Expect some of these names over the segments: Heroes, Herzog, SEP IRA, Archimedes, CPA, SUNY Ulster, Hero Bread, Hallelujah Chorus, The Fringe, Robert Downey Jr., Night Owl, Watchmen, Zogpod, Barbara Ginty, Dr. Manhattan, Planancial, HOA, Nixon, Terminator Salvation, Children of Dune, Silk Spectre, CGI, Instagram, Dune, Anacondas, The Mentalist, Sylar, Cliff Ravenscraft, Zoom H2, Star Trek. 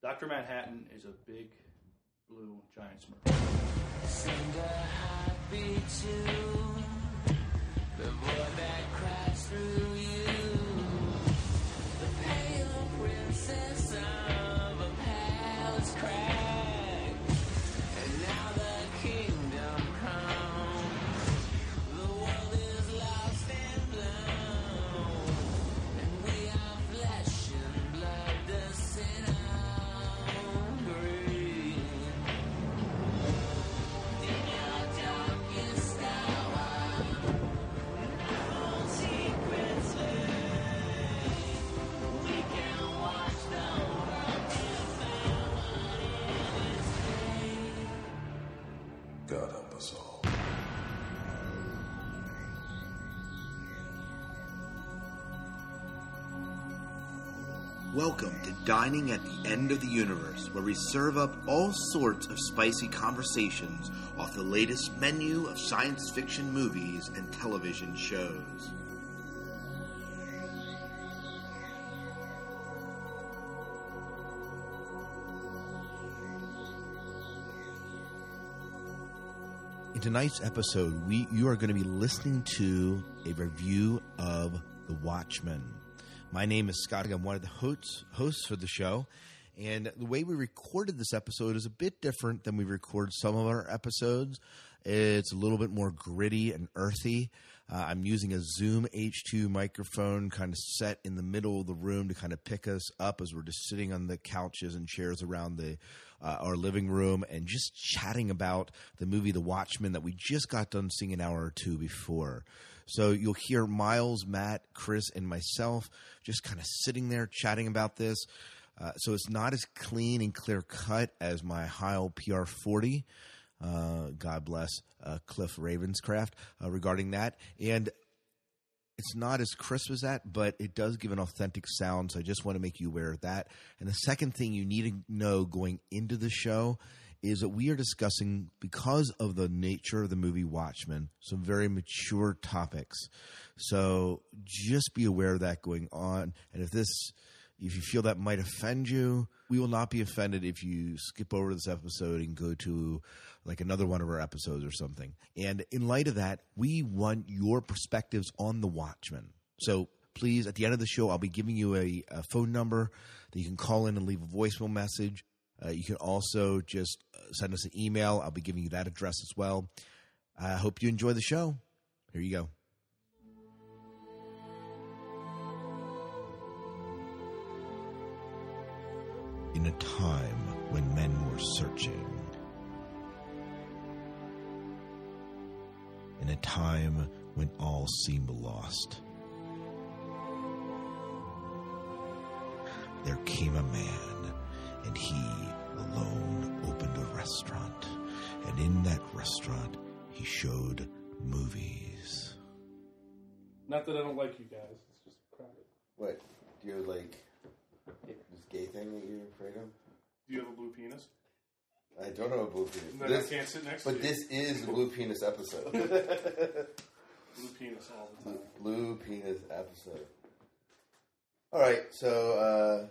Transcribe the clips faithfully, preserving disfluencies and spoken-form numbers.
Doctor Manhattan is a big blue giant Smurf. Send a heartbeat to the void that cries through you, the pale princess of a palace crack, and now the kingdom comes, the world is lost and blown, and we are flesh and blood, the sinner. God help us all. Welcome to Dining at the End of the Universe, where we serve up all sorts of spicy conversations off the latest menu of science fiction movies and television shows. In tonight's episode, we you are going to be listening to a review of The Watchmen. My name is Scott. I'm one of the hosts, hosts for the show. And the way we recorded this episode is a bit different than we record some of our episodes. It's a little bit more gritty and earthy. Uh, I'm using a Zoom H two microphone kind of set in the middle of the room to kind of pick us up as we're just sitting on the couches and chairs around the uh, our living room and just chatting about the movie The Watchmen that we just got done seeing an hour or two before. So you'll hear Miles, Matt, Chris, and myself just kind of sitting there chatting about this. Uh, so it's not as clean and clear cut as my Heil P R forty. Uh, God bless uh, Cliff Ravenscraft uh, regarding that. And it's not as crisp as that, but it does give an authentic sound. So I just want to make you aware of that. And the second thing you need to know going into the show is that we are discussing, because of the nature of the movie Watchmen, some very mature topics. So just be aware of that going on. And if this... If you feel that might offend you, we will not be offended if you skip over this episode and go to like another one of our episodes or something. And in light of that, we want your perspectives on The Watchmen. So please, at the end of the show, I'll be giving you a, a phone number that you can call in and leave a voicemail message. Uh, you can also just send us an email. I'll be giving you that address as well. I uh, hope you enjoy the show. Here you go. In a time when men were searching, in a time when all seemed lost, there came a man, and he alone opened a restaurant, and in that restaurant he showed movies. Not that I don't like you guys, it's just private. What? Do you like... This gay thing that you're afraid of? Do you have a blue penis? I don't have a blue penis. No, this, I can't sit next to you. But this is the blue penis episode. Blue penis all the time. Blue penis episode. All right, so uh,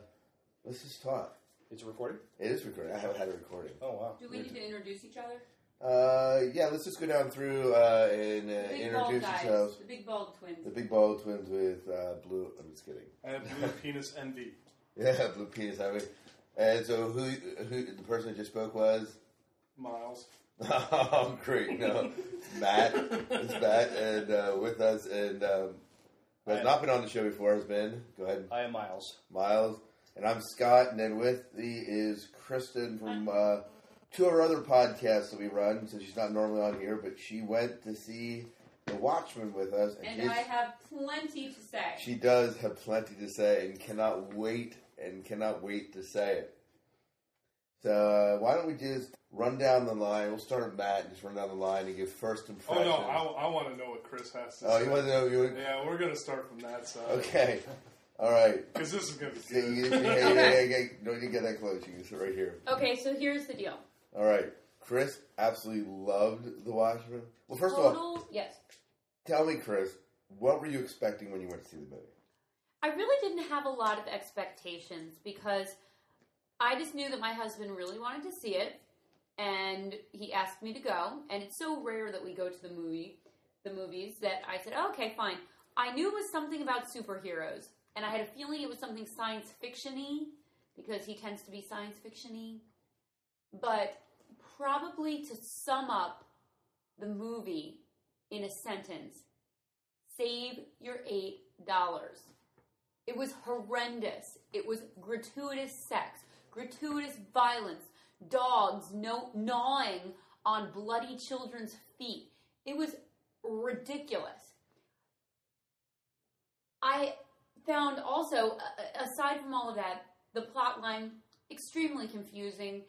let's just talk. It's recording? It is recording. I haven't had a recording. Oh, wow. Do we need to introduce each other? Uh, yeah, let's just go down through uh, and uh, introduce ourselves. The big bald twins. The big bald twins with uh, blue... I'm just kidding. I have blue penis envy. Yeah, blue penis. I mean, and so who, who the person who just spoke was? Miles. Oh, great. No, Matt. It's Matt, and uh, with us, and um, who has not been on the show before has been. Go ahead. I am Miles. Miles, and I'm Scott, and then with me is Kristen from uh, two of our other podcasts that we run. So she's not normally on here, but she went to see The Watchmen with us, and, and I have plenty to say. She does have plenty to say, and cannot wait. And cannot wait to say it. So uh, why don't we just run down the line? We'll start with Matt and just run down the line and give first impressions. Oh no, I, I want to know what Chris has to oh, say. Oh, you want to know? You would... Yeah, we're going to start from that side. Okay, all right. Because this is going to be good. You, you, hey, okay. hey, hey, don't you get that close? You can sit right here. Okay, so here's the deal. All right, Chris absolutely loved The Watchmen. Well, first Total, of all, yes. Tell me, Chris, what were you expecting when you went to see the movie? I really didn't have a lot of expectations because I just knew that my husband really wanted to see it, and he asked me to go. And it's so rare that we go to the movie, the movies, that I said, oh, okay, fine. I knew it was something about superheroes, and I had a feeling it was something science fiction-y, because he tends to be science fiction-y. But probably to sum up the movie in a sentence, save your eight dollars. It was horrendous. It was gratuitous sex, gratuitous violence, dogs no- gnawing on bloody children's feet. It was ridiculous. I found also, aside from all of that, the plot line extremely confusing.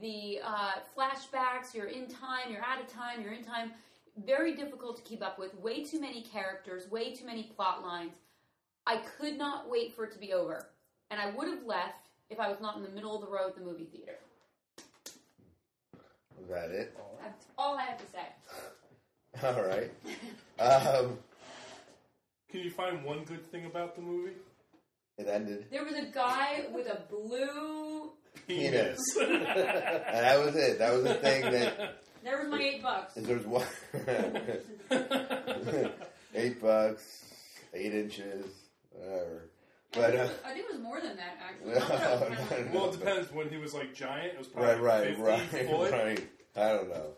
The uh, flashbacks, you're in time, you're out of time, you're in time. Very difficult to keep up with. Way too many characters, way too many plot lines. I could not wait for it to be over. And I would have left if I was not in the middle of the road at the movie theater. Was that it? That's all I have to say. All right. um, Can you find one good thing about the movie? It ended. There was a guy with a blue... penis. And that was it. That was the thing that... There was my eight bucks. There was one... eight bucks... Eight inches, whatever. But uh, I think it was more than that, actually. No, no, no, well, it depends. When he was like giant, it was probably right, right, fifty, right, right. I don't know.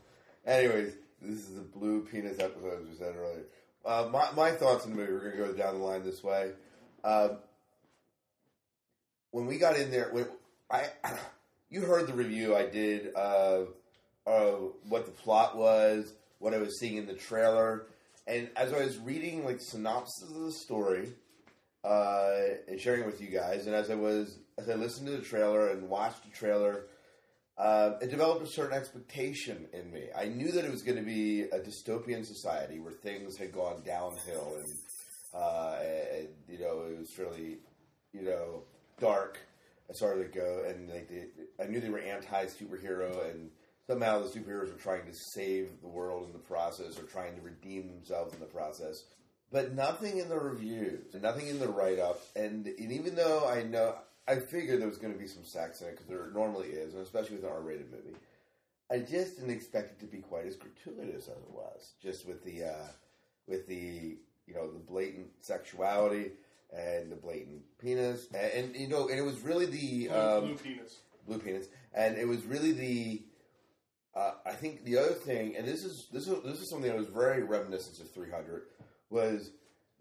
Anyways, this is the blue penis episode, as we said earlier. Uh, my my thoughts on the movie. We're gonna go down the line this way. Uh, when we got in there, when I you heard the review I did of of what the plot was, what I was seeing in the trailer. And as I was reading, like, synopsis of the story uh, and sharing it with you guys, and as I was, as I listened to the trailer and watched the trailer, uh, it developed a certain expectation in me. I knew that it was going to be a dystopian society where things had gone downhill and, uh, and you know, it was really, you know, dark as far as it goes. And like they, I knew they were anti-superhero and... somehow the superheroes are trying to save the world in the process or trying to redeem themselves in the process. But nothing in the reviews, nothing in the write-up. And, and even though I know, I figured there was going to be some sex in it, because there normally is, and especially with an R-rated movie. I just didn't expect it to be quite as gratuitous as it was. Just with the, uh, with the, you know, the blatant sexuality and the blatant penis. And, and you know, and it was really the... Um, blue penis. Blue penis. And it was really the... Uh, I think the other thing, and this is this is this is something that was very reminiscent of three hundred, was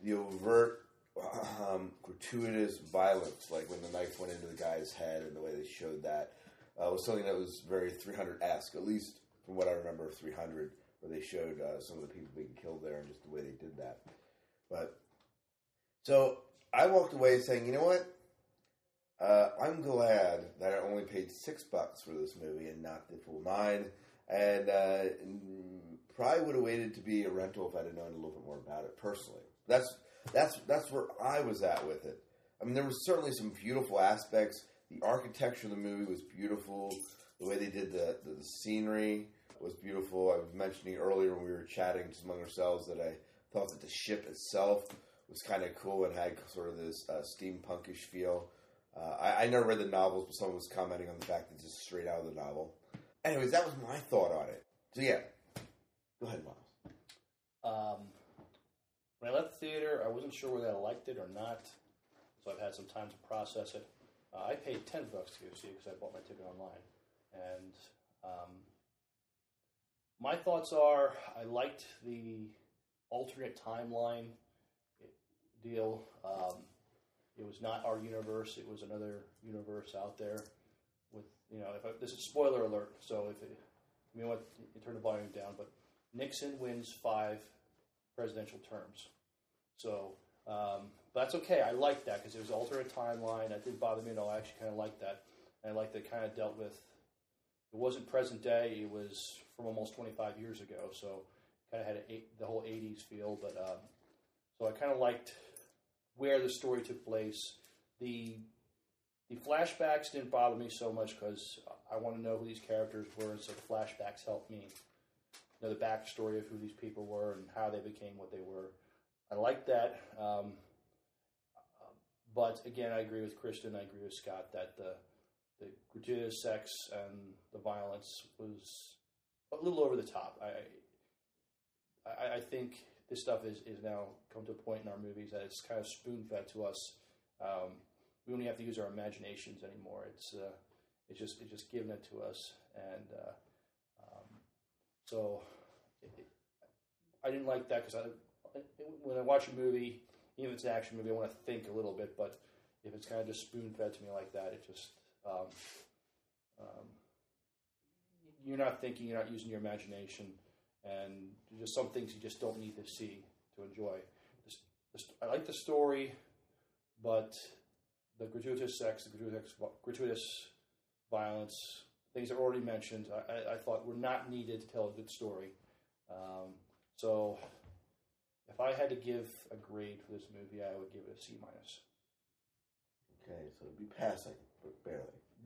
the overt, um, gratuitous violence, like when the knife went into the guy's head, and the way they showed that uh, was something that was very three hundred-esque, at least from what I remember of three hundred, where they showed uh, some of the people being killed there and just the way they did that. But so I walked away saying, you know what? Uh, I'm glad that I only paid six bucks for this movie and not the full nine. And uh, probably would have waited to be a rental if I'd have known a little bit more about it personally. That's that's that's where I was at with it. I mean, there were certainly some beautiful aspects. The architecture of the movie was beautiful. The way they did the, the, the scenery was beautiful. I was mentioning earlier when we were chatting just among ourselves that I thought that the ship itself was kind of cool and had sort of this uh, steampunkish feel. Uh, I, I never read the novels, but someone was commenting on the fact that it's just straight out of the novel. Anyways, that was my thought on it. So yeah, go ahead, Miles. Um, when I left the theater, I wasn't sure whether I liked it or not, so I've had some time to process it. Uh, I paid ten bucks to go see it because I bought my ticket online, and um, my thoughts are I liked the alternate timeline deal. Um, It was not our universe. It was another universe out there. With you know, if I, this is spoiler alert. So if it, you know what, you turn the volume down. But Nixon wins five presidential terms. So, um, but that's okay. I liked that because it was an alternate timeline. That didn't bother me at all. I actually kind of liked that. And I liked that it kind of dealt with. It wasn't present day. It was from almost twenty-five years ago. So kind of had a, the whole eighties feel. But um, so I kind of liked where the story took place. The the flashbacks didn't bother me so much because I want to know who these characters were, and so the flashbacks helped me know the backstory of who these people were and how they became what they were. I like that. Um, but, again, I agree with Kristen, I agree with Scott, that the the gratuitous sex and the violence was a little over the top. I, I, I think this stuff is, is now come to a point in our movies that it's kind of spoon-fed to us. Um, we don't even have to use our imaginations anymore. It's uh, it's just it's just given it to us, and uh, um, so it, it, I didn't like that because I, when I watch a movie, even if it's an action movie, I want to think a little bit. But if it's kind of just spoon-fed to me like that, it just um, um, you're not thinking, you're not using your imagination, and just some things you just don't need to see to enjoy. This, this, I like the story, but the gratuitous sex, the gratuitous, gratuitous violence, things I've already mentioned, I, I, I thought were not needed to tell a good story. Um, so if I had to give a grade for this movie, I would give it a C minus. Okay, so it'd be passing, but barely.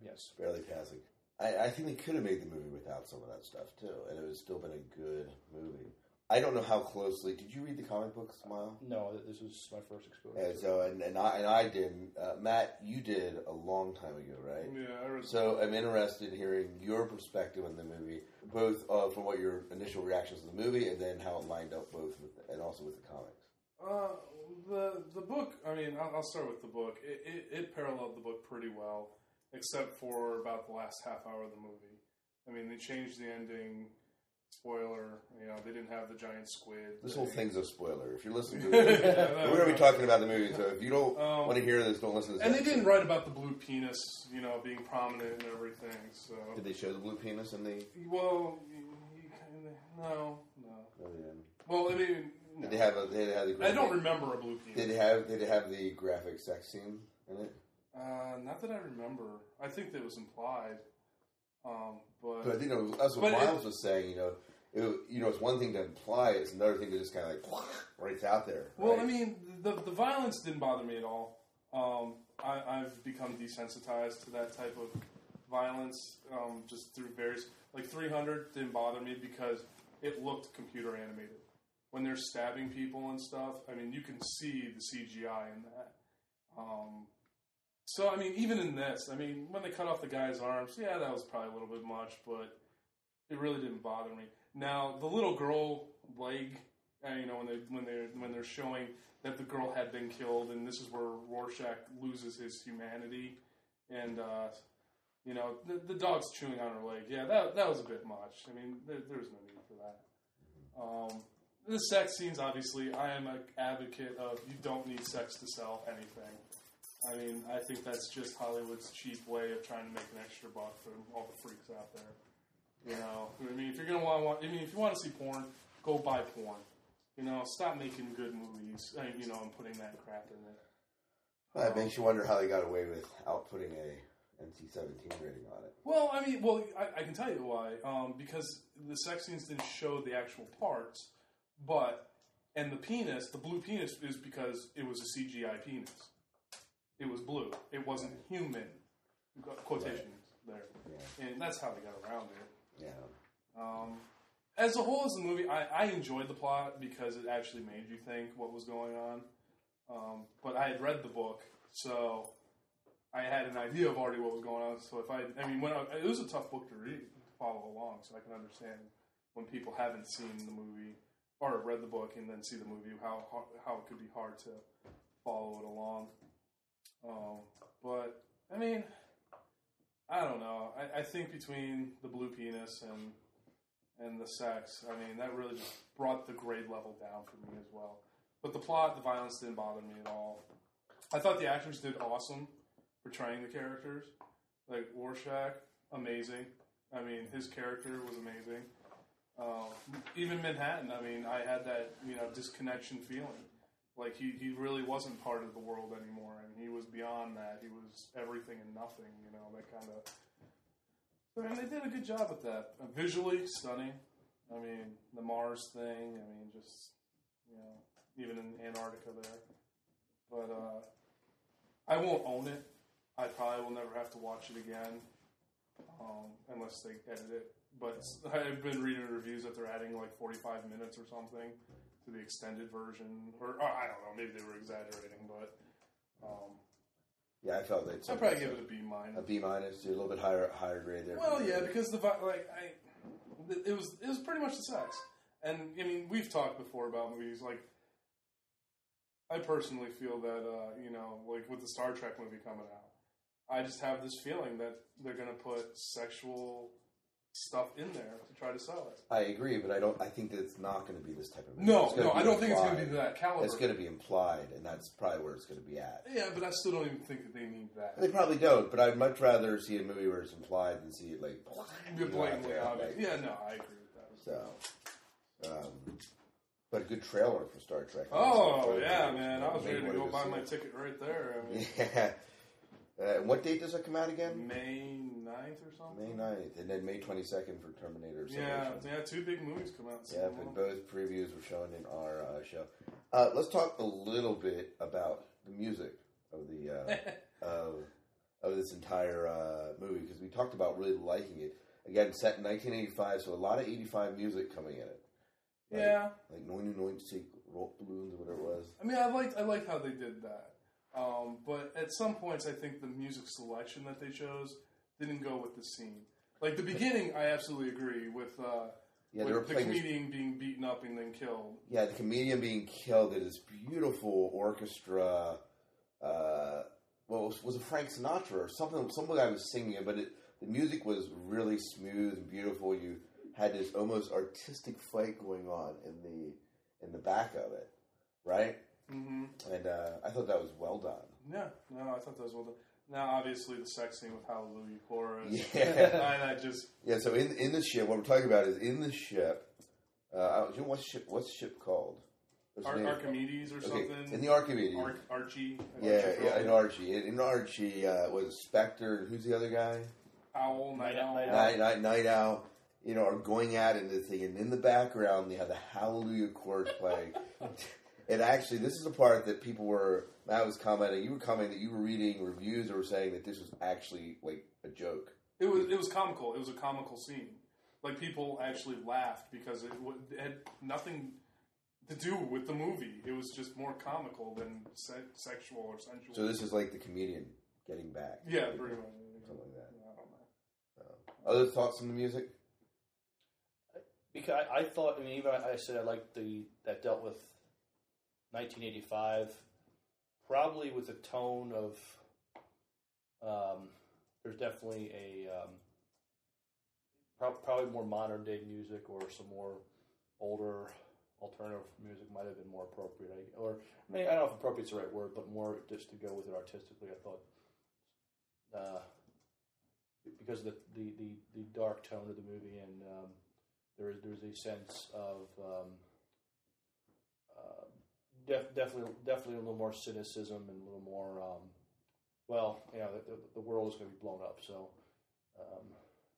Yes. Barely passing. I, I think they could have made the movie without some of that stuff, too, and it would have still been a good movie. I don't know how closely... Did you read the comic books, Mile? No, this was my first experience. And so, and, and I and I didn't. Uh, Matt, you did a long time ago, right? Yeah, I read. So I'm interested in hearing your perspective on the movie, both uh, from what your initial reactions to the movie and then how it lined up both with the, and also with the comics. Uh, the the book, I mean, I'll, I'll start with the book. It, it, it paralleled the book pretty well, except for about the last half hour of the movie. I mean, they changed the ending... Spoiler, you know, they didn't have the giant squid. This thing. Whole thing's a spoiler. If you're listening to it, yeah, we're going to be talking about the movie, so if you don't um, want to hear this, don't listen to this. And episode. They didn't write about the blue penis, you know, being prominent and everything, so... Did they show the blue penis in the... Well, you, you, no, no. Oh, yeah. Well, I mean... No. Did they have a... They had the graphic, I don't remember a blue penis. Did they have, did they have the graphic sex scene in it? Uh, not that I remember. I think that was implied. Um, but, but you know, that's what Miles it, was saying. You know, it, you know, it's one thing to imply; it's another thing to just kind of like right, it's out there. Well, right? I mean, the the violence didn't bother me at all. Um, I, I've become desensitized to that type of violence um, just through various. Like three hundred didn't bother me because it looked computer animated. When they're stabbing people and stuff, I mean, you can see the C G I in that. Um, So, I mean, even in this, I mean, when they cut off the guy's arms, yeah, that was probably a little bit much, but it really didn't bother me. Now, the little girl leg, you know, when they when they when they're showing that the girl had been killed, and this is where Rorschach loses his humanity, and uh, you know, the, the dog's chewing on her leg. Yeah, that that was a bit much. I mean, there, there was no need for that. Um, the sex scenes, obviously, I am an advocate of you don't need sex to sell anything. I mean, I think that's just Hollywood's cheap way of trying to make an extra buck for all the freaks out there. You know, I mean, if you're gonna want, I mean, if you want to see porn, go buy porn. You know, stop making good movies. You know, and putting that crap in it. Well, that um, makes you wonder how they got away without putting a M C seventeen rating on it. Well, I mean, well, I, I can tell you why. Um, because the sex scenes didn't show the actual parts, but and the penis, the blue penis, is because it was a C G I penis. It was blue. It wasn't human. Quotations there. Yeah. And that's how they got around it. Yeah. Um, as a whole, as a movie, I, I enjoyed the plot because it actually made you think what was going on. Um, but I had read the book, so I had an idea of already what was going on. So if I, I mean, when I, it was a tough book to read, to follow along, so I can understand when people haven't seen the movie or read the book and then see the movie, how how it could be hard to follow it along. Um, but, I mean, I don't know. I, I think between the blue penis and and the sex, I mean, that really just brought the grade level down for me as well. But the plot, the violence didn't bother me at all. I thought the actors did awesome portraying the characters. Like, Rorschach, amazing. I mean, his character was amazing. Um, even Manhattan, I mean, I had that, you know, disconnection feeling. Like, he, he really wasn't part of the world anymore, and he was beyond that. He was everything and nothing, you know, that kind of... I mean, they did a good job at that. Visually, stunning. I mean, the Mars thing, I mean, just, you know, even in Antarctica there. But uh, I won't own it. I probably will never have to watch it again, um, unless they edit it. But I've been reading reviews that they're adding, like, forty-five minutes or something. The extended version, or, or I don't know, maybe they were exaggerating, but um, Yeah, I felt like I'd probably give it a B minus. A B minus, a little bit higher higher grade there. Well, yeah, because the like I, it was it was pretty much the sex, and I mean we've talked before about movies. Like, I personally feel that uh, you know, like with the Star Trek movie coming out, I just have this feeling that they're going to put sexual stuff in there to try to sell it. I agree, but I don't. I think that it's not going to be this type of movie. No, no, I don't implied. think it's going to be that caliber. It's going to be implied, and that's probably where it's going to be at. Yeah, but I still don't even think that they need that. They probably don't, but I'd much rather see a movie where it's implied than see it like... You're blatantly obvious. Like, yeah, no, I agree with that. So, um, but a good trailer for Star Trek. Oh, yeah, man. I was ready to go buy my ticket right there. I mean, yeah. Uh, what date does it come out again? May ninth or something? May ninth. And then May twenty-second for Terminator Salvation. Yeah, yeah, two big movies come out. Yeah, but both previews were shown in our uh, show. Uh, let's talk a little bit about the music of the uh, of, of this entire uh, movie, because we talked about really liking it. Again, set in nineteen eighty-five, so a lot of eighty-five music coming in it. Like, yeah. Like ninety-nine, Rock Balloons, or whatever it was. I mean, I liked, I liked how they did that. Um, but at some points, I think the music selection that they chose didn't go with the scene. Like the beginning, I absolutely agree with, uh, yeah, with the comedian this... being beaten up and then killed. Yeah, the comedian being killed. It is beautiful orchestra. Uh, well, it was, was it Frank Sinatra or something? Some guy was singing it, but it, the music was really smooth and beautiful. You had this almost artistic fight going on in the in the back of it, right? Mm-hmm. And uh, I thought that was well done. Yeah, no, I thought that was well done. Now, obviously, the sex scene with Hallelujah Chorus. Yeah, and I just yeah. So in in the ship, what we're talking about is in the ship. Uh, you know what's ship? What's ship called? What's Ar- Archimedes or something. Okay. In the Archimedes, Ar- Archie. Yeah, Archie yeah, in Archie. In, in Archie uh, was Spectre. Who's the other guy? Owl, Night Owl, Night Owl. Night, night, night Owl. You know, are going at it and the thing, and in the background they have the Hallelujah Chorus playing. And actually, this is the part that people were, Matt was commenting, you were commenting that you were reading reviews that were saying that this was actually, like, a joke. It was It was comical. It was a comical scene. Like, people actually laughed because it, it had nothing to do with the movie. It was just more comical than se- sexual or sensual. So this is like the comedian getting back. Yeah, like, pretty much. Something like that. I don't know. Um, other thoughts on the music? Because I, I thought, I mean, even I, I said I liked the, that dealt with nineteen eighty-five, probably with a tone of, um, there's definitely a, um, pro- probably more modern day music or some more older alternative music might have been more appropriate. I, or, I mean, I don't know if appropriate's the right word, but more just to go with it artistically, I thought, uh, because of the, the, the, the dark tone of the movie and, um, there is, there's a sense of, um, uh, Def, definitely, definitely a little more cynicism and a little more. Um, well, you know, the, the world is going to be blown up. So, um,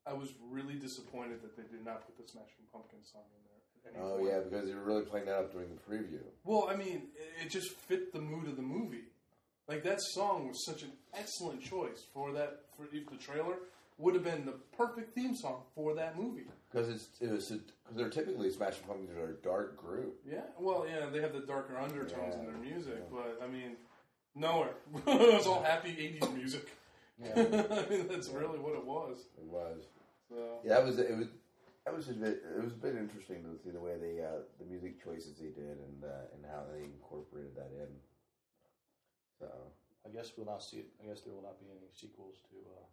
I was really disappointed that they did not put the Smashing Pumpkins song in there. Oh point. Yeah, because they were really playing that up during the preview. Well, I mean, it just fit the mood of the movie. Like that song was such an excellent choice for that. For if the trailer would have been the perfect theme song for that movie. Because it's it was because they're typically Smashing Pumpkins are a dark group. Yeah, well, yeah, they have the darker undertones yeah. in their music, yeah. but I mean, nowhere it was all happy eighties music. Yeah. I mean, that's yeah. really what it was. It was. So. Yeah, that was it was that was a bit it was a bit interesting to see the way they uh, the music choices they did and uh, and how they incorporated that in. So I guess we'll not see it. I guess there will not be any sequels to. Uh,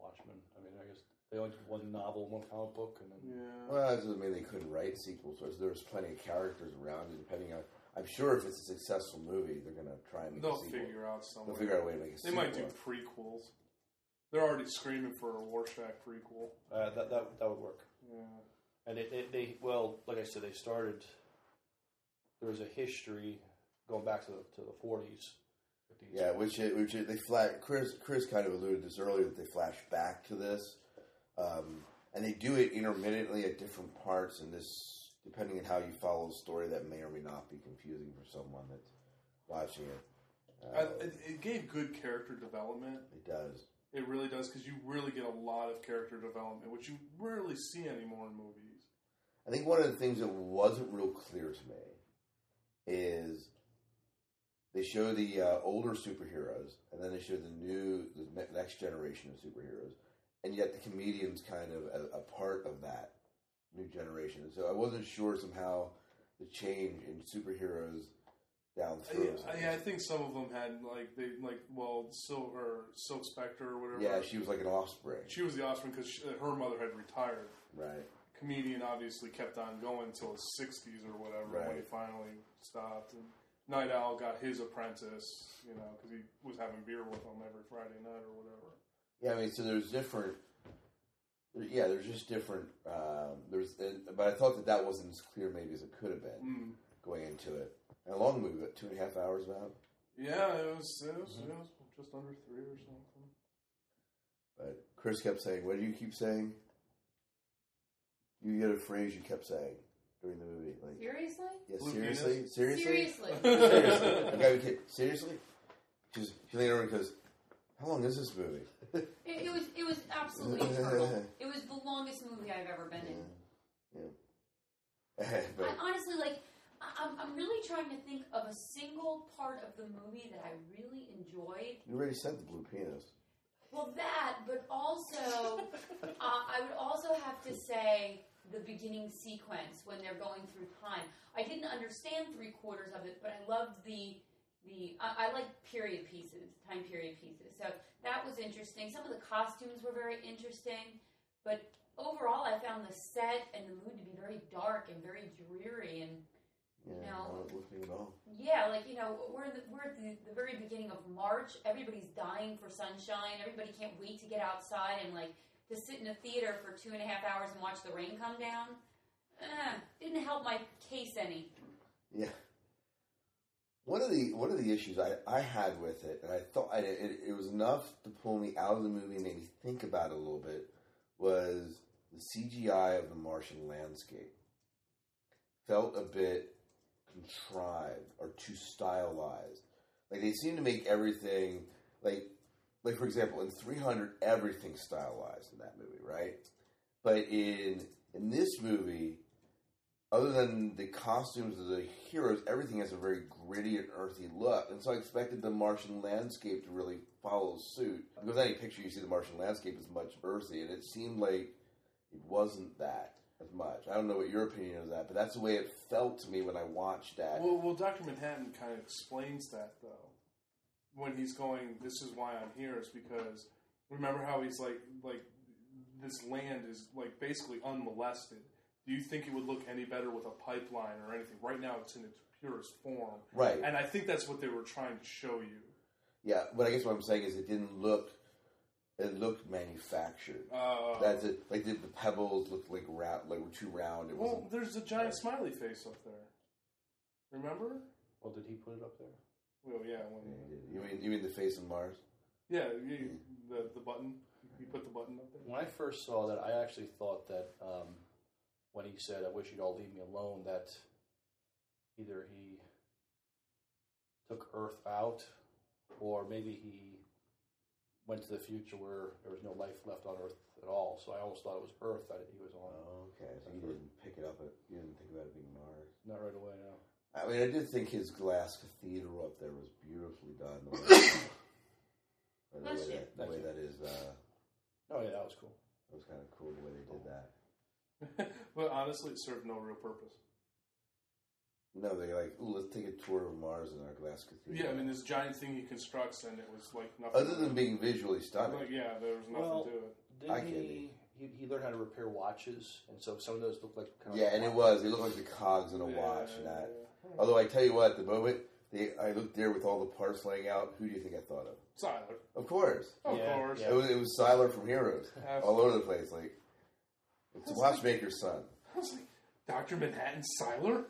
Watchmen. I mean, I guess they only did one novel, one comic book, and then... Yeah. Well, that doesn't mean they couldn't write sequels. So there was plenty of characters around, and depending on... I'm sure if it's a successful movie, they're going to try and make They'll a sequel. They'll figure out some They'll way. figure out a way to make a they sequel. They might do prequels. They're already screaming for a Rorschach prequel. Uh, that, that that would work. Yeah. And it, it, they... Well, like I said, they started... There was a history going back to the, to the forties... Yeah, which it, which it, they flat. Chris Chris kind of alluded to this earlier that they flash back to this, um, and they do it intermittently at different parts. And this, depending on how you follow the story, that may or may not be confusing for someone that's watching it. Uh, I, it gave good character development. It does. It really does because you really get a lot of character development, which you rarely see anymore in movies. I think one of the things that wasn't real clear to me is They show the uh, older superheroes, and then they show the new, the next generation of superheroes, and yet the comedian's kind of a, a part of that new generation. And so I wasn't sure somehow the change in superheroes down through. Yeah, yeah, I think some of them had like they like well, Sil- or Silk Spectre or whatever. Yeah, she was like an offspring. She was the offspring because her mother had retired. Right. Comedian obviously kept on going until his sixties or whatever right. when he finally stopped. And Night Owl got his apprentice, you know, because he was having beer with him every Friday night or whatever. Yeah, I mean, so there's different. Yeah, there's just different. Um, there's, but I thought that that wasn't as clear maybe as it could have been mm. going into it. And a long movie, two and a half hours now. Yeah, it was. It was, mm-hmm. it was just under three or something. But Chris kept saying, "What do you keep saying?" You get a phrase you kept saying during the movie. Like, seriously? Yeah, seriously? Seriously? Seriously. Seriously. The guy would get, seriously? She's, she leaned over and goes, how long is this movie? it, it was it was absolutely eternal. It was the longest movie I've ever been yeah. in. Yeah. But, I, honestly, like, I, I'm really trying to think of a single part of the movie that I really enjoyed. You already said the blue penis. Well, that, but also, uh, I would also have to say the beginning sequence when they're going through time. I didn't understand three quarters of it, but I loved the the. I, I like period pieces, time period pieces. So that was interesting. Some of the costumes were very interesting, but overall, I found the set and the mood to be very dark and very dreary and. Yeah, you know, not looking at all. Yeah, like, you know, we're, the, we're at the, the very beginning of March. Everybody's dying for sunshine. Everybody can't wait to get outside and, like, to sit in a theater for two and a half hours and watch the rain come down. Uh, didn't help my case any. Yeah. One of the one of the issues I, I had with it, and I thought I, it, it was enough to pull me out of the movie and make me think about it a little bit, was the C G I of the Martian landscape. Felt a bit contrived or too stylized. Like, they seem to make everything, like, like for example, in three hundred, everything's stylized in that movie, right? But in in this movie, other than the costumes of the heroes, everything has a very gritty and earthy look. And so I expected the Martian landscape to really follow suit. Because any picture you see the Martian landscape is much earthy, and it seemed like it wasn't that. As much. I don't know what your opinion of that, but that's the way it felt to me when I watched that. Well, well, Doctor Manhattan kind of explains that, though. When he's going, this is why I'm here, is because, remember how he's like, like, this land is, like, basically unmolested. Do you think it would look any better with a pipeline or anything? Right now it's in its purest form. Right. And I think that's what they were trying to show you. Yeah, but I guess what I'm saying is it didn't look... It looked manufactured. Uh, That's it. Like the, the pebbles looked like round, like were too round. It well, there's a giant right. smiley face up there. Remember? Well, did he put it up there? Well, yeah. When, yeah, yeah. You mean you mean the face on Mars? Yeah, you, yeah. the the button. You put the button up there. When I first saw that, I actually thought that um, when he said, "I wish you'd all leave me alone," that either he took Earth out, or maybe he. Went to the future where there was no life left on Earth at all, so I almost thought it was Earth that he was on. Oh, okay, so you didn't pick it up, you didn't think about it being Mars. Not right away, no. I mean, I did think his glass cathedral up there was beautifully done. The way, the way, that, the way that is... Uh, oh, yeah, that was cool. It was kind of cool the way they did that. Well, honestly, it served no real purpose. No, they're like, ooh, let's take a tour of Mars in our glass cathedral. Yeah, I mean, this giant thing he constructs, and it was like nothing. Other than being visually stunning. Like, yeah, there was nothing well, to it. Didn't I he, he, he learned how to repair watches, and so some of those looked like kind of... Yeah, and watch. It was. It looked like the cogs in a yeah, watch. And that. Yeah. Although I tell you what, at the moment, they, I looked there with all the parts laying out. Who do you think I thought of? Sylar. Of course. Of yeah, course. Yeah. It was, it was Sylar from Heroes. All over the place. Like, it's Watchmaker's like, son. I was like, Doctor Manhattan Sylar?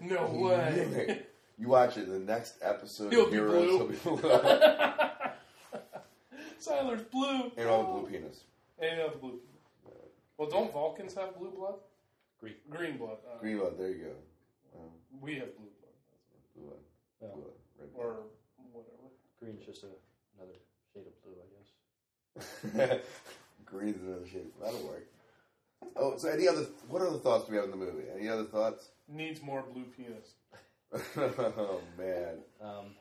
No way. You watch it in the next episode He'll of Heroes. He'll be blue. Sylar's blue. And all the blue penis. And all the blue penis. Well, don't Vulcans have blue blood? Green. Green blood. Uh, Green blood, there you go. Um, we have blue blood. Blue blood. Yeah. Blue blood. Red blood. Or whatever. Green's just a, another shade of blue, I guess. Green's another shade. That'll work. Oh, so any other? What other thoughts do we have in the movie? Any other thoughts? Needs more blue penis. Oh man. Um,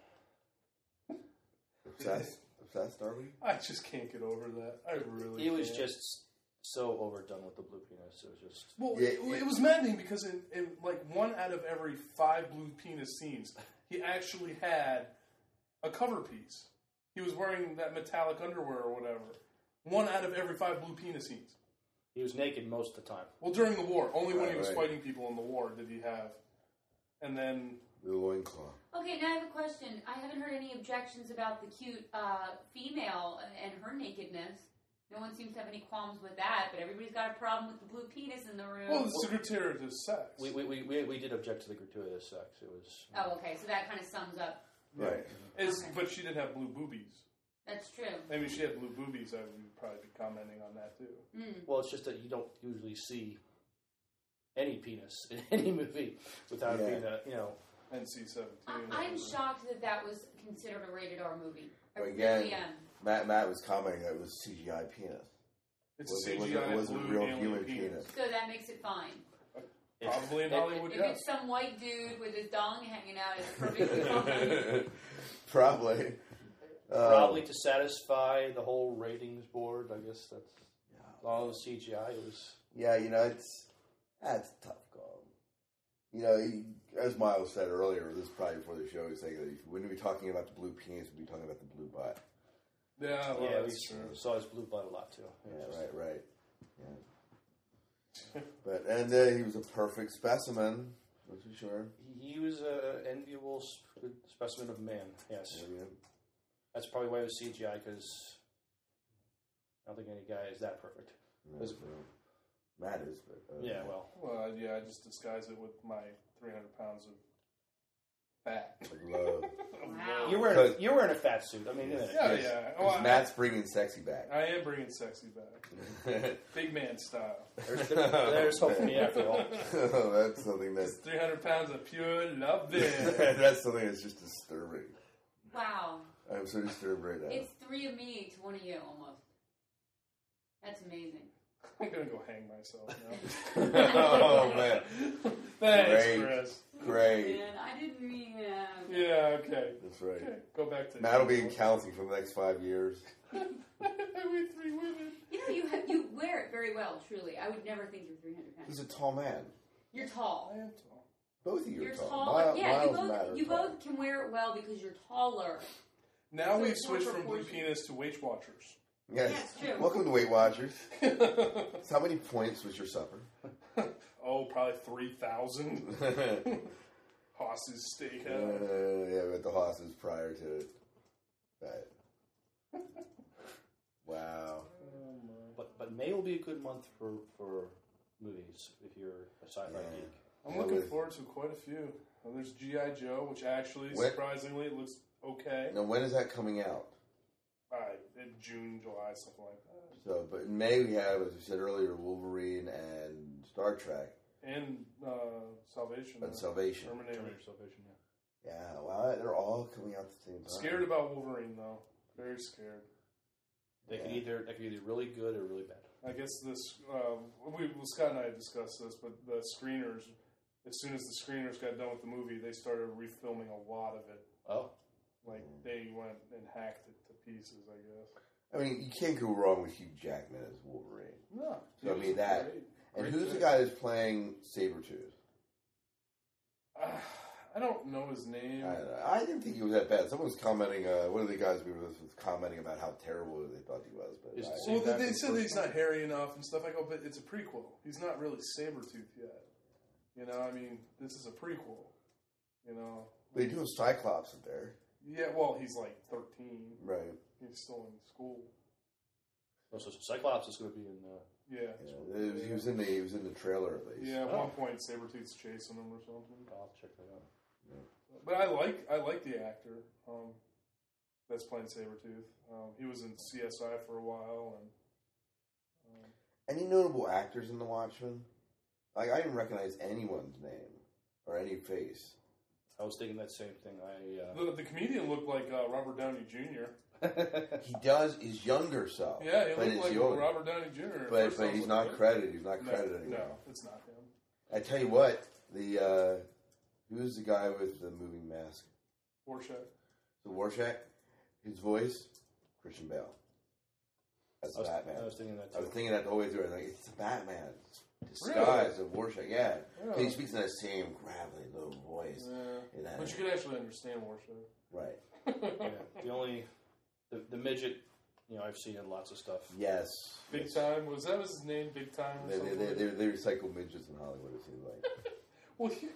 Obsessed? Obsessed, are we? I just can't get over that. I really He was can't. just so overdone with the blue penis. It was just... Well, yeah, it, it was maddening because in, in like one out of every five blue penis scenes, he actually had a cover piece. He was wearing that metallic underwear or whatever. One out of every five blue penis scenes. He was naked most of the time. Well, during the war. Only right, when he was right. fighting people in the war did he have. And then... The loincloth. Okay, now I have a question. I haven't heard any objections about the cute uh, female and her nakedness. No one seems to have any qualms with that, but everybody's got a problem with the blue penis in the room. Well, it's the gratuitous sex. We we, we we we did object to the gratuitous sex. It was... You know. Oh, okay, so that kind of sums up. Right. It's, okay. But she did have blue boobies. That's true. I mean, if she had blue boobies, I would probably be commenting on that, too. Mm. Well, it's just that you don't usually see any penis in any movie without yeah. being a, you know... N C seventeen. I'm shocked that that was considered a rated R movie. I but again, really am. Matt Matt was commenting that it was C G I penis. It's was, a C G I penis. It wasn't was a real human penis. penis. So that makes it fine. Probably in Hollywood, yes. If it's some white dude with his dong hanging out, it's perfectly fine. Probably. Probably um, to satisfy the whole ratings board, I guess that's... Yeah. All the C G I, it was... Yeah, you know, it's... That's a tough call. You know, he, as Miles said earlier, this is probably before the show, he's saying that if, when we're talking about the blue penis, we'll be talking about the blue butt. Yeah, well, yeah, that's true. We saw his blue butt a lot, too. Yeah, yeah right, right. Yeah. But, and uh, he was a perfect specimen, was he sure? He, he was an enviable sp- specimen of man, yes. Yeah, yeah. That's probably why it was C G I, because I don't think any guy is that perfect. No, was, no. Matt is, but... Uh, yeah, well... Well, yeah, I just disguise it with my three hundred pounds of fat. Like love. Wow. You're wearing, you're wearing a fat suit. I mean, yes, yeah, yes. yeah. Oh, I, Matt's bringing sexy back. I am bringing sexy back. Big man style. There's, there's hope for me after all. Oh, that's something that's... It's three hundred pounds of pure love there. That's something that's just disturbing. Wow. I'm so disturbed right now. It's three of me to one of you, almost. That's amazing. I'm going to go hang myself now. Oh, man. Thanks, Great. Chris. Great. Man, I didn't mean that. Yeah, okay. That's right. Okay. Go back to... Matt will be in counseling for the next five years. I weigh three women. You know, you have, you wear it very well, truly. I would never think you're three hundred pounds. He's a tall man. You're tall. I am tall. Both of you you're are tall. tall. Miles, yeah, Miles you both, you both can wear it well because you're taller. Now so we've switched from Blue Penis to Weight Watchers. Yes. Yeah, welcome to Weight Watchers. So how many points was your supper? Oh, probably three thousand. Haas's Steakhouse. Uh, yeah, we had the Haas's prior to it. But. Wow. Oh, but but May will be a good month for, for movies if you're a sci-fi yeah. geek. I'm looking was... forward to quite a few. Well, there's G I Joe, which actually, when... surprisingly, looks okay. Now, when is that coming out? Uh, in June, July, something like that. So, but in May we have, as we said earlier, Wolverine and Star Trek. And uh, Salvation. And uh, Salvation. Terminator. Terminator Salvation, yeah. Yeah, wow, they're all coming out at the same time. Scared about Wolverine, though. Very scared. They yeah. can either they can either really good or really bad. I guess this, uh, we, well, Scott and I discussed this, but the screeners, as soon as the screeners got done with the movie, they started refilming a lot of it. Oh. Like, mm. they went and hacked it to pieces, I guess. I mean, you can't go wrong with Hugh Jackman as Wolverine. No. So, I mean, that... Great. And great who's great. the guy that's playing Sabretooth? Uh, I don't know his name. I, I didn't think he was that bad. Someone was commenting... Uh, one of the guys we were with was commenting about how terrible they thought he was. But I, well, they, they said that he's not hairy enough and stuff. I go, but it's a prequel. He's not really Sabretooth yet. You know, I mean, this is a prequel. You know? They do have Cyclops in there. Yeah, well, he's like thirteen. Right. He's still in school. Oh, so Cyclops is going to be in the... Yeah. yeah it was, he, was in the, he was in the trailer, at least. Yeah, at oh. one point, Sabretooth's chasing him or something. I'll check that out. Yeah. But I like I like the actor um, that's playing Sabretooth. Um, he was in C S I for a while. and um, Any notable actors in The Watchmen? Like, I didn't recognize anyone's name or any face. I was thinking that same thing. I uh... the, the comedian looked like uh, Robert Downey Junior He does his younger self. Yeah, he looked like younger. Robert Downey Junior But, but he's not credited. He's not no, credited anymore. No, it's not him. I tell you what, the uh, who's the guy with the moving mask? Rorschach. The Rorschach? Whose voice? Christian Bale. That's I was, Batman. I was thinking that too. I was thinking that the whole way through. I was like, it's the Batman. Disguise really? Of Rorschach. Yeah. yeah. He speaks in that same gravelly low voice. Yeah. That, but you could actually understand Rorschach. Right. yeah. The only... The, the midget... You know, I've seen in lots of stuff. Yes. Big yes. Time. Was that was his name? Big Time or they, something? They, they, they recycle midgets in Hollywood, it seems like. well, yeah.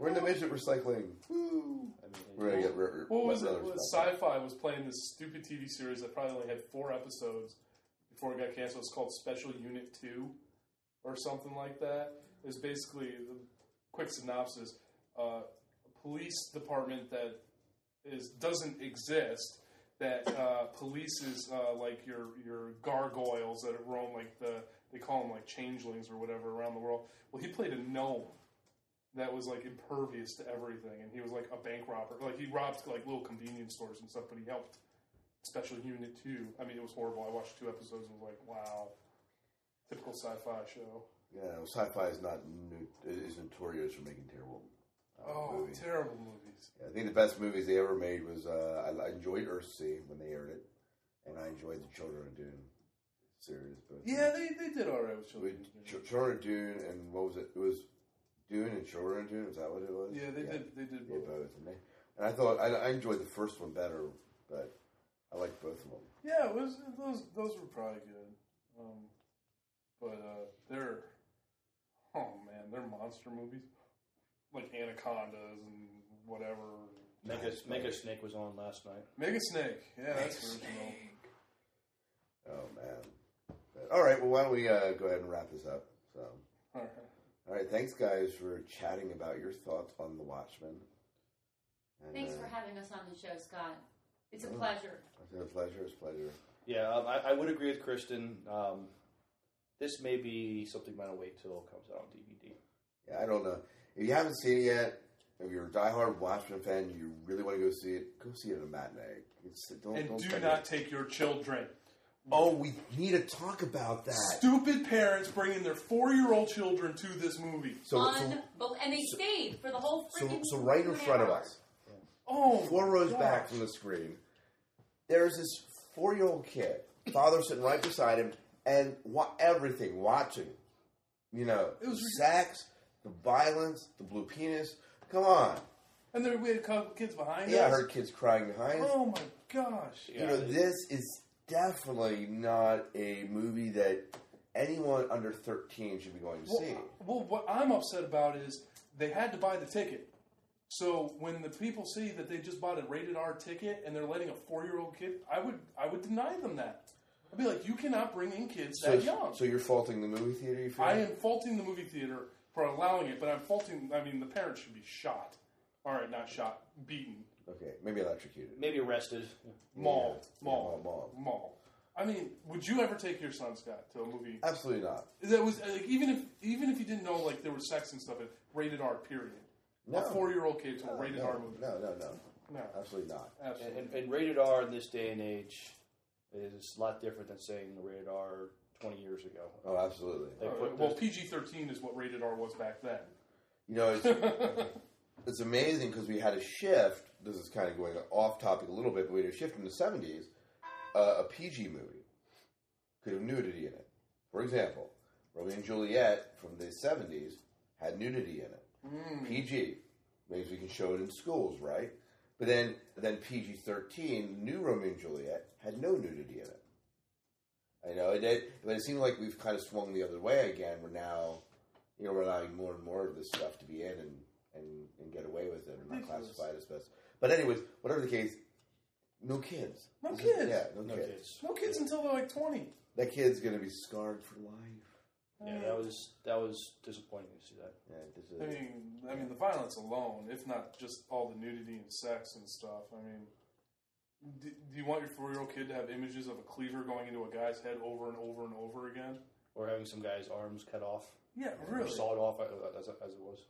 We're in the midget recycling. Woo! I mean, We're going to get... What, what was it? Sci-Fi was playing this stupid T V series that probably only had four episodes before it got canceled. It's called Special Unit two or something like that. It's basically... The quick synopsis. Uh, a police department that is doesn't exist... That uh, polices uh, like your your gargoyles that roam like the they call them like changelings or whatever around the world. Well, he played a gnome that was like impervious to everything, and he was like a bank robber. Like he robbed like little convenience stores and stuff, but he helped Special Unit two. I mean, it was horrible. I watched two episodes and was like, wow, typical sci-fi show. Yeah, well, sci-fi is not is notorious for making terrible. Uh, oh, movies. Terrible movies. Yeah, I think the best movies they ever made was, uh, I, I enjoyed Earthsea when they aired it, and I enjoyed the Children of Dune series. But yeah, they, they did all right with Children of Dune. Ch- Children of Dune and what was it? It was Dune and Children of Dune, is that what it was? Yeah, they yeah. did They did both. both and, they, and I thought, I, I enjoyed the first one better, but I liked both of them. Yeah, it was, those those were probably good. Um, but uh, they're, oh man, they're monster movies. Like Anacondas and whatever. Mega, Mega Snake was on last night. Mega Snake. Yeah, Mega that's original. Oh, man. But, all right, well, why don't we uh, go ahead and wrap this up. So, all right. All right, thanks, guys, for chatting about your thoughts on The Watchmen. And, thanks uh, for having us on the show, Scott. It's a oh, pleasure. It's a pleasure. It's a pleasure. Yeah, um, I, I would agree with Kristen. Um, this may be something that'll wait till it comes out on D V D. Yeah, I don't know. If you haven't seen it yet, if you're a diehard Watchmen fan, you really want to go see it, go see it in a matinee. It's, don't, and don't do not it. Take your children. Oh, we need to talk about that. Stupid parents bringing their four-year-old children to this movie. So, Unbe- so And they so, stayed for the whole freaking So, so right in front hours. of us, yeah. oh, four rows gosh. back from the screen, there's this four-year-old kid, father sitting right beside him, and wa- everything, watching, you know, it was sex... The violence, the blue penis. Come on. And there we had kids behind yeah, us. Yeah, I heard kids crying behind us. Oh my gosh. You yeah. know, this is definitely not a movie that anyone under thirteen should be going to well, see. Well, what I'm upset about is they had to buy the ticket. So when the people see that they just bought a rated R ticket and they're letting a four-year-old kid, I would I would deny them that. I'd be like, you cannot bring in kids so, that young. So you're faulting the movie theater, you feel? I am faulting the movie theater. For allowing it, but I'm faulting... I mean, the parents should be shot. All right, not shot. Beaten. Okay, maybe electrocuted. Maybe arrested. Mauled. Yeah. Mauled. Yeah, mauled. Mauled. I mean, would you ever take your son, Scott, to a movie? Absolutely not. That was like, even if even if you didn't know like there was sex and stuff, it rated R, period. No. A four-year-old kid to no, a rated no, R movie. No, no, no. No. Absolutely not. Absolutely. And, and rated R in this day and age is a lot different than saying rated R... twenty years ago. Oh, absolutely. Right. Well, P G thirteen is what rated R was back then. You know, it's, it's amazing because we had a shift. This is kind of going off topic a little bit, but we had a shift in the seventies. Uh, a P G movie could have nudity in it. For example, Romeo and Juliet from the seventies had nudity in it. Mm. P G. Maybe we can show it in schools, right? But then, then P G thirteen, new Romeo and Juliet, had no nudity in it. I know, it, it, but it seems like we've kind of swung the other way again. We're now, you know, we're allowing more and more of this stuff to be in and, and, and get away with it and not classified as best. But anyways, whatever the case, no kids. No this kids. Is, yeah, no, no kids. kids. No kids until they're like twenty. That kid's going to be scarred for life. Yeah, that was that was disappointing to see that. Yeah, this is, I mean, yeah. I mean, the violence alone, if not just all the nudity and sex and stuff, I mean... Do you want your four-year-old kid to have images of a cleaver going into a guy's head over and over and over again? Or having some guy's arms cut off? Yeah, really. Or sawed off as, as it was.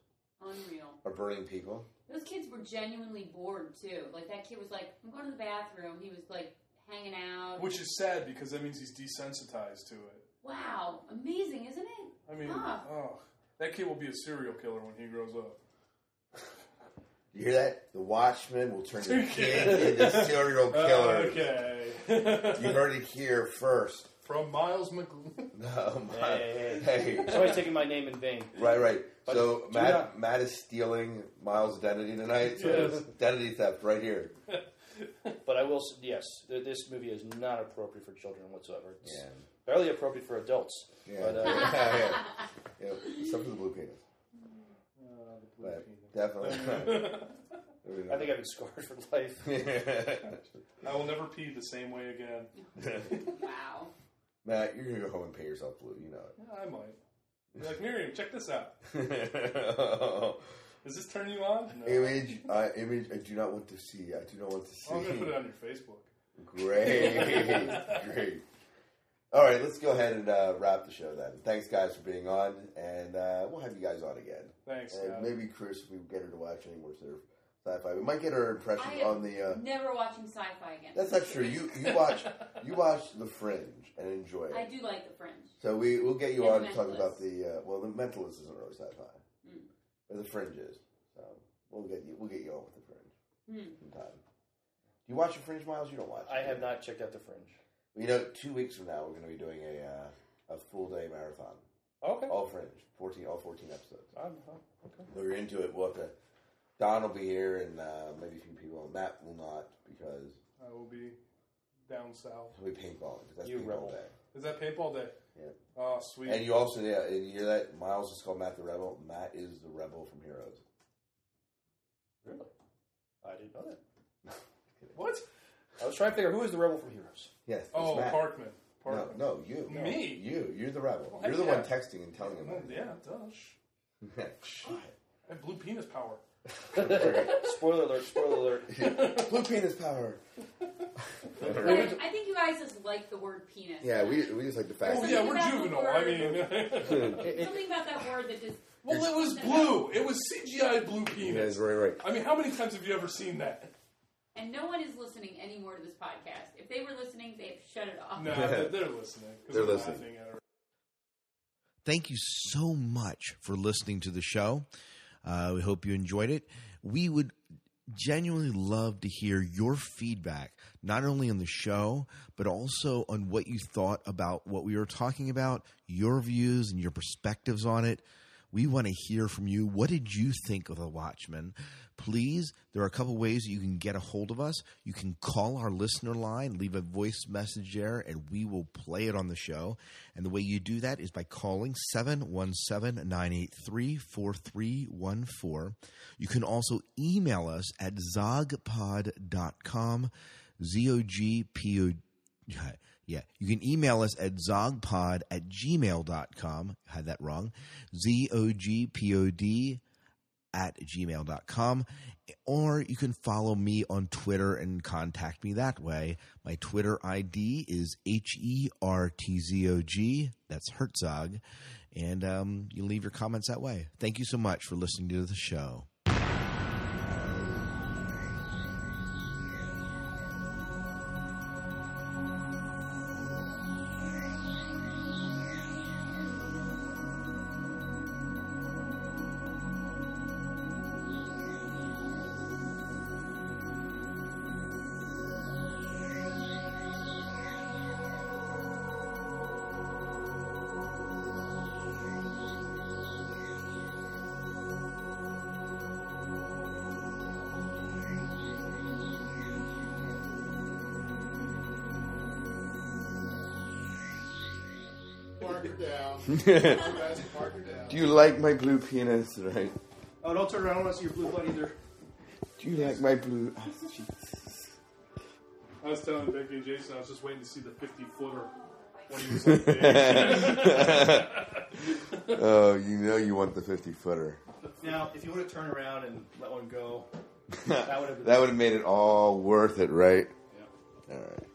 Unreal. Or burning people. Those kids were genuinely bored, too. Like, that kid was like, I'm going to the bathroom. He was, like, hanging out. Which is sad, because that means he's desensitized to it. Wow. Amazing, isn't it? I mean, huh. oh, that kid will be a serial killer when he grows up. You hear that? The Watchmen will turn the king into serial killers. Okay. You heard it here first. From Miles McGlynn. No, Miles. Hey, hey, hey. Somebody's taking my name in vain. Right, right. But so Matt, not... Matt is stealing Miles' identity tonight. So yes. Identity theft right here. But I will say, yes, this movie is not appropriate for children whatsoever. It's yeah. barely appropriate for adults. Yeah. But, uh, yeah. yeah. Except for the Blue Penis. Uh, the Blue Penis. Definitely. I think I've been scarred for life. I will never pee the same way again. Wow. Matt, you're going to go home and pay yourself blue. You know it. Yeah, I might. You're like, Miriam, check this out. Oh. Does this turn you on? No. Image, uh, image, I do not want to see. I do not want to see. I'm going to put it on your Facebook. Great. Great. All right, let's go ahead and uh, wrap the show then. Thanks, guys, for being on, and uh, we'll have you guys on again. Thanks, and maybe Chris, if we get her to watch any more sci-fi. We might get her impression I on the... Uh, never watching sci-fi again. That's not true. You you watch you watch The Fringe and enjoy it. I do like The Fringe. So we, we'll get you and on to talk about the... Uh, well, The Mentalist isn't really sci-fi. Mm. But The Fringe is. So we'll get you, we'll get you on with The Fringe. Mm. Sometime. Do you watch The Fringe, Miles? You don't watch it. I have not checked out The Fringe. You know, two weeks from now, we're going to be doing a uh, a full-day marathon. Okay. All Fringe. fourteen All fourteen episodes. I'm, okay. We're into it. We'll have to... Don will be here, and uh, maybe a few people. Matt will not, because... I will be down south. He'll be paintballing, because that's you paintball rebel. Day. Is that paintball day? Yeah. Oh, sweet. And you also, yeah, and you hear that? Miles is called Matt the Rebel. Matt is the Rebel from Heroes. Really? I didn't know that. What? I was trying to figure out who is the Rebel from Heroes. Yes, oh, Matt. Parkman. Parkman. No, no, you. No. Me? You. You're the Rebel. Well, you're I, the yeah. one texting and telling him. Well, yeah, duh. Shh. I have blue penis power. Spoiler alert, spoiler alert. Blue penis power. But I think you guys just like the word penis. Yeah, we we just like the fact. Oh yeah, we're juvenile. I mean, something about that word that just. Well, it was blue. It was C G I blue penis. Yeah, right, right. I mean, how many times have you ever seen that? And no one is listening anymore to this podcast. If they were listening, they'd shut it off. No, they're, they're listening. They're listening. Laughing at her. Thank you so much for listening to the show. Uh, we hope you enjoyed it. We would genuinely love to hear your feedback, not only on the show, but also on what you thought about what we were talking about, your views and your perspectives on it. We want to hear from you. What did you think of The Watchmen? Please, there are a couple ways you can get a hold of us. You can call our listener line, leave a voice message there, and we will play it on the show. And the way you do that is by calling seven one seven, nine eight three, four three one four. You can also email us at zogpod dot com, Z O G P O D. Yeah, you can email us at zogpod at gmail dot com. I had that wrong. Z O G P O D at gmail dot com. Or you can follow me on Twitter and contact me that way. My Twitter I D is H E R T Z O G. That's Herzog. And um, you leave your comments that way. Thank you so much for listening to the show. Do you like my blue penis, right? Oh, don't turn around. I don't want to see your blue butt either. Do you like my blue... Oh, Jesus. I was telling Becky and Jason, I was just waiting to see the fifty-footer when he was like, oh, you know you want the fifty-footer. Now, if you would have turned around and let one go, that would have been... That would have made it all worth it, right? Yeah. All right.